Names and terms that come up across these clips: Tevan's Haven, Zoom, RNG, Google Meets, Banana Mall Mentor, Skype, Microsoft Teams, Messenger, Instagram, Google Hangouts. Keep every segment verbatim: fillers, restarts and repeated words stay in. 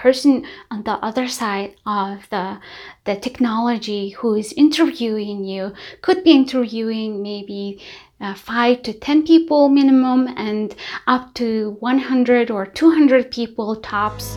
person on the other side of the, the technology who is interviewing you could be interviewing maybe Uh, five to ten people minimum and up to one hundred or two hundred people tops.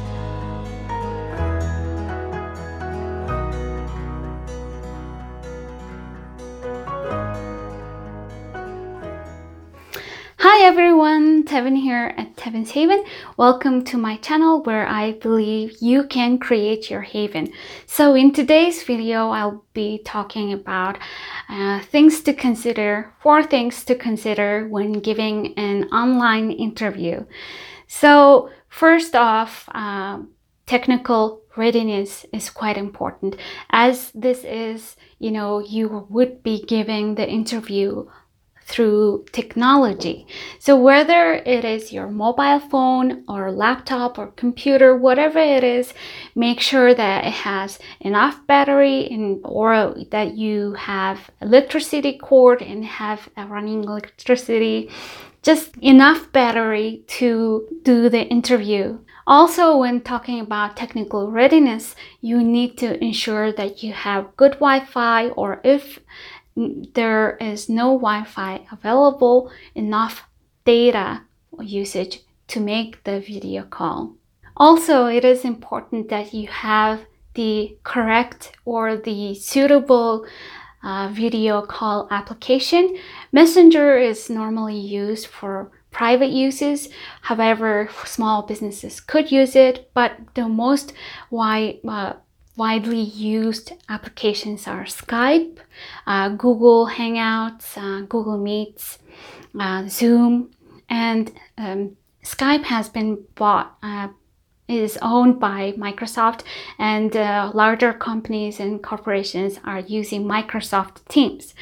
Hi everyone, Tevan here at Tevan's Haven. Welcome to my channel where I believe you can create your haven. So in today's video, I'll be talking about uh, things to consider, four things to consider when giving an online interview. So first off, uh, technical readiness is quite important, as this is, you know, you would be giving the interview through technology. So whether it is your mobile phone or laptop or computer, whatever it is, make sure that it has enough battery and or that you have electricity cord and have a running electricity, just enough battery to do the interview. Also, when talking about technical readiness, you need to ensure that you have good Wi-Fi, or if there is no Wi-Fi available, enough data usage to make the video call. Also, it is important that you have the correct or the suitable uh, video call application. Messenger is normally used for private uses, however, small businesses could use it, but the most wide uh, widely used applications are Skype, uh, Google Hangouts, uh, Google Meets, uh, Zoom, and um, Skype has been bought, uh, is owned by Microsoft, and uh, larger companies and corporations are using Microsoft Teams.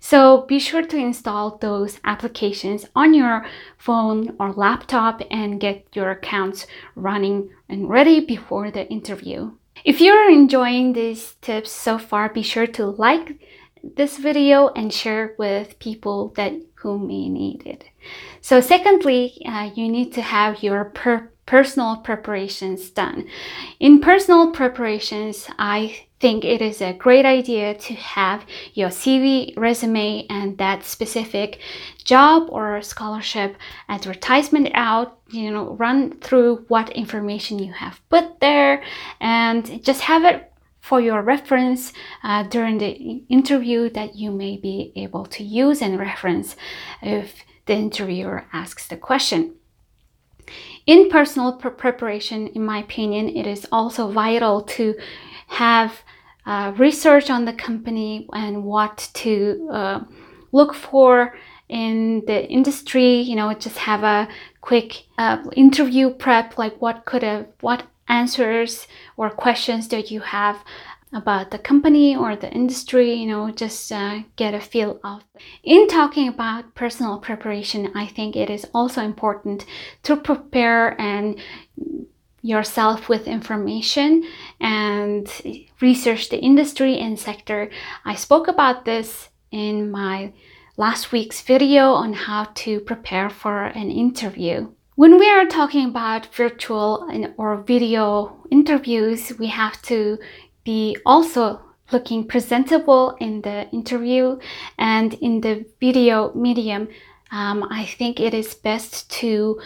So be sure to install those applications on your phone or laptop and get your accounts running and ready before the interview. If you're enjoying these tips so far, be sure to like this video and share with people that who may need it. So secondly, uh, you need to have your per personal preparations done. In personal preparations, I think it is a great idea to have your C V, resume, and that specific job or scholarship advertisement out, you know, run through what information you have put there and just have it for your reference uh, during the interview that you may be able to use and reference if the interviewer asks the question. In personal pre preparation, in my opinion, it is also vital to have uh, research on the company and what to uh, look for in the industry. You know, just have a quick uh, interview prep, like what could have, what answers or questions that you have about the company or the industry, you know, just uh, get a feel of. In talking about personal preparation, I think it is also important to prepare and yourself with information and research the industry and sector. I spoke about this in my last week's video on how to prepare for an interview. When we are talking about virtual and or video interviews, we have to be also looking presentable in the interview and in the video medium. Um, I think it is best to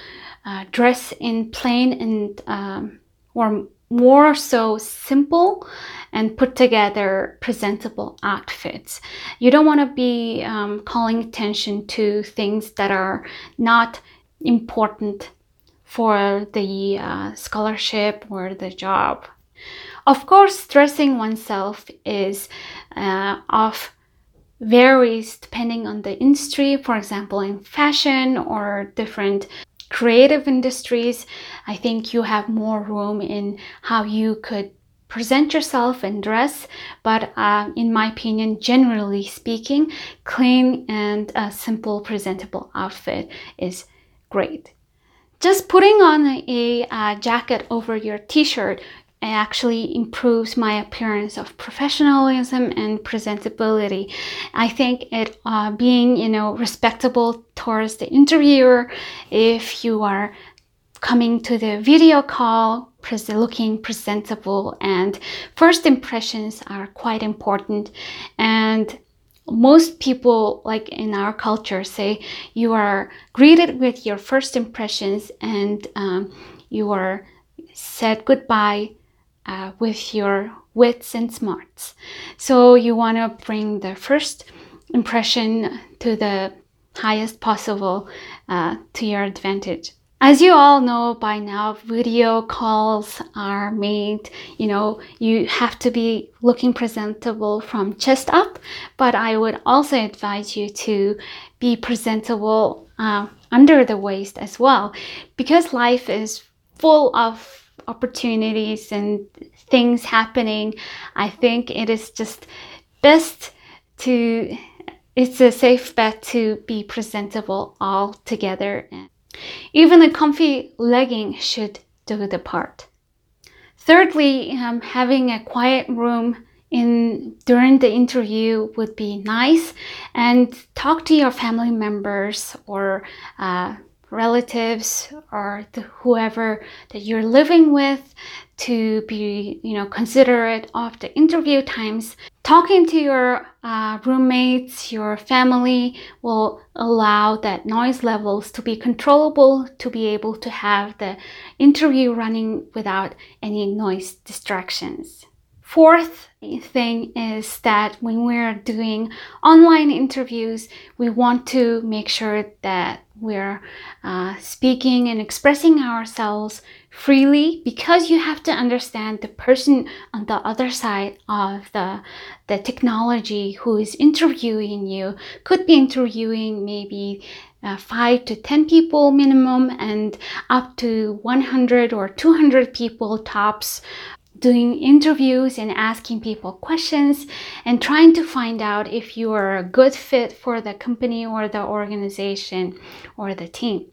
uh, dress in plain and um, or more so simple and put together presentable outfits. You don't want to be um, calling attention to things that are not important for the uh, scholarship or the job. Of course, dressing oneself is uh, of varies depending on the industry. For example, in fashion or different creative industries, I think you have more room in how you could present yourself and dress. But uh, in my opinion, generally speaking, clean and a simple presentable outfit is great. Just putting on a, a jacket over your t-shirt it actually improves my appearance of professionalism and presentability. I think it uh, being, you know, respectable towards the interviewer if you are coming to the video call looking presentable, and first impressions are quite important. And most people, like in our culture, say you are greeted with your first impressions, and um, you are said goodbye uh, with your wits and smarts. So you want to bring the first impression to the highest possible uh, to your advantage. As you all know by now, video calls are made, you know, you have to be looking presentable from chest up, but I would also advise you to be presentable uh, under the waist as well, because life is full of opportunities and things happening. I think it is just best to, it's a safe bet to be presentable all together. Even a comfy legging should do the part. Thirdly, um, having a quiet room in during the interview would be nice, and talk to your family members or uh, relatives or the, whoever that you're living with to be, you know, considerate of the interview times. Talking to your uh, roommates, your family will allow that noise levels to be controllable, to be able to have the interview running without any noise distractions. Fourth thing is that when we're doing online interviews, we want to make sure that we're uh, speaking and expressing ourselves freely, because you have to understand the person on the other side of the, the technology who is interviewing you could be interviewing maybe uh, five to ten people minimum, and up to one hundred or two hundred people tops, doing interviews and asking people questions and trying to find out if you are a good fit for the company or the organization or the team.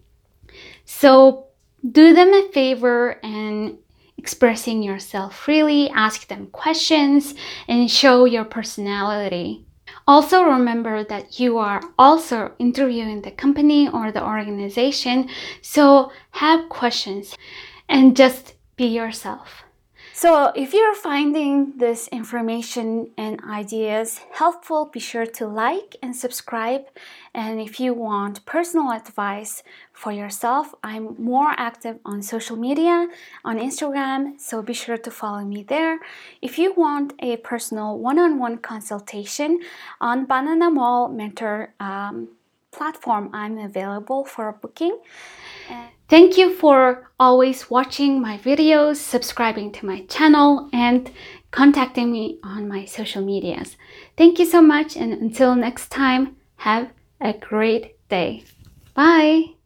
So do them a favor and expressing yourself freely, ask them questions, and show your personality. Also remember that you are also interviewing the company or the organization, so have questions and just be yourself. So if you're finding this information and ideas helpful, be sure to like and subscribe. And if you want personal advice for yourself, I'm more active on social media, on Instagram, so be sure to follow me there. If you want a personal one-on-one consultation on Banana Mall Mentor um, platform, I'm available for booking. Thank you for always watching my videos, subscribing to my channel, and contacting me on my social medias. Thank you so much, and until next time, have a great day. Bye!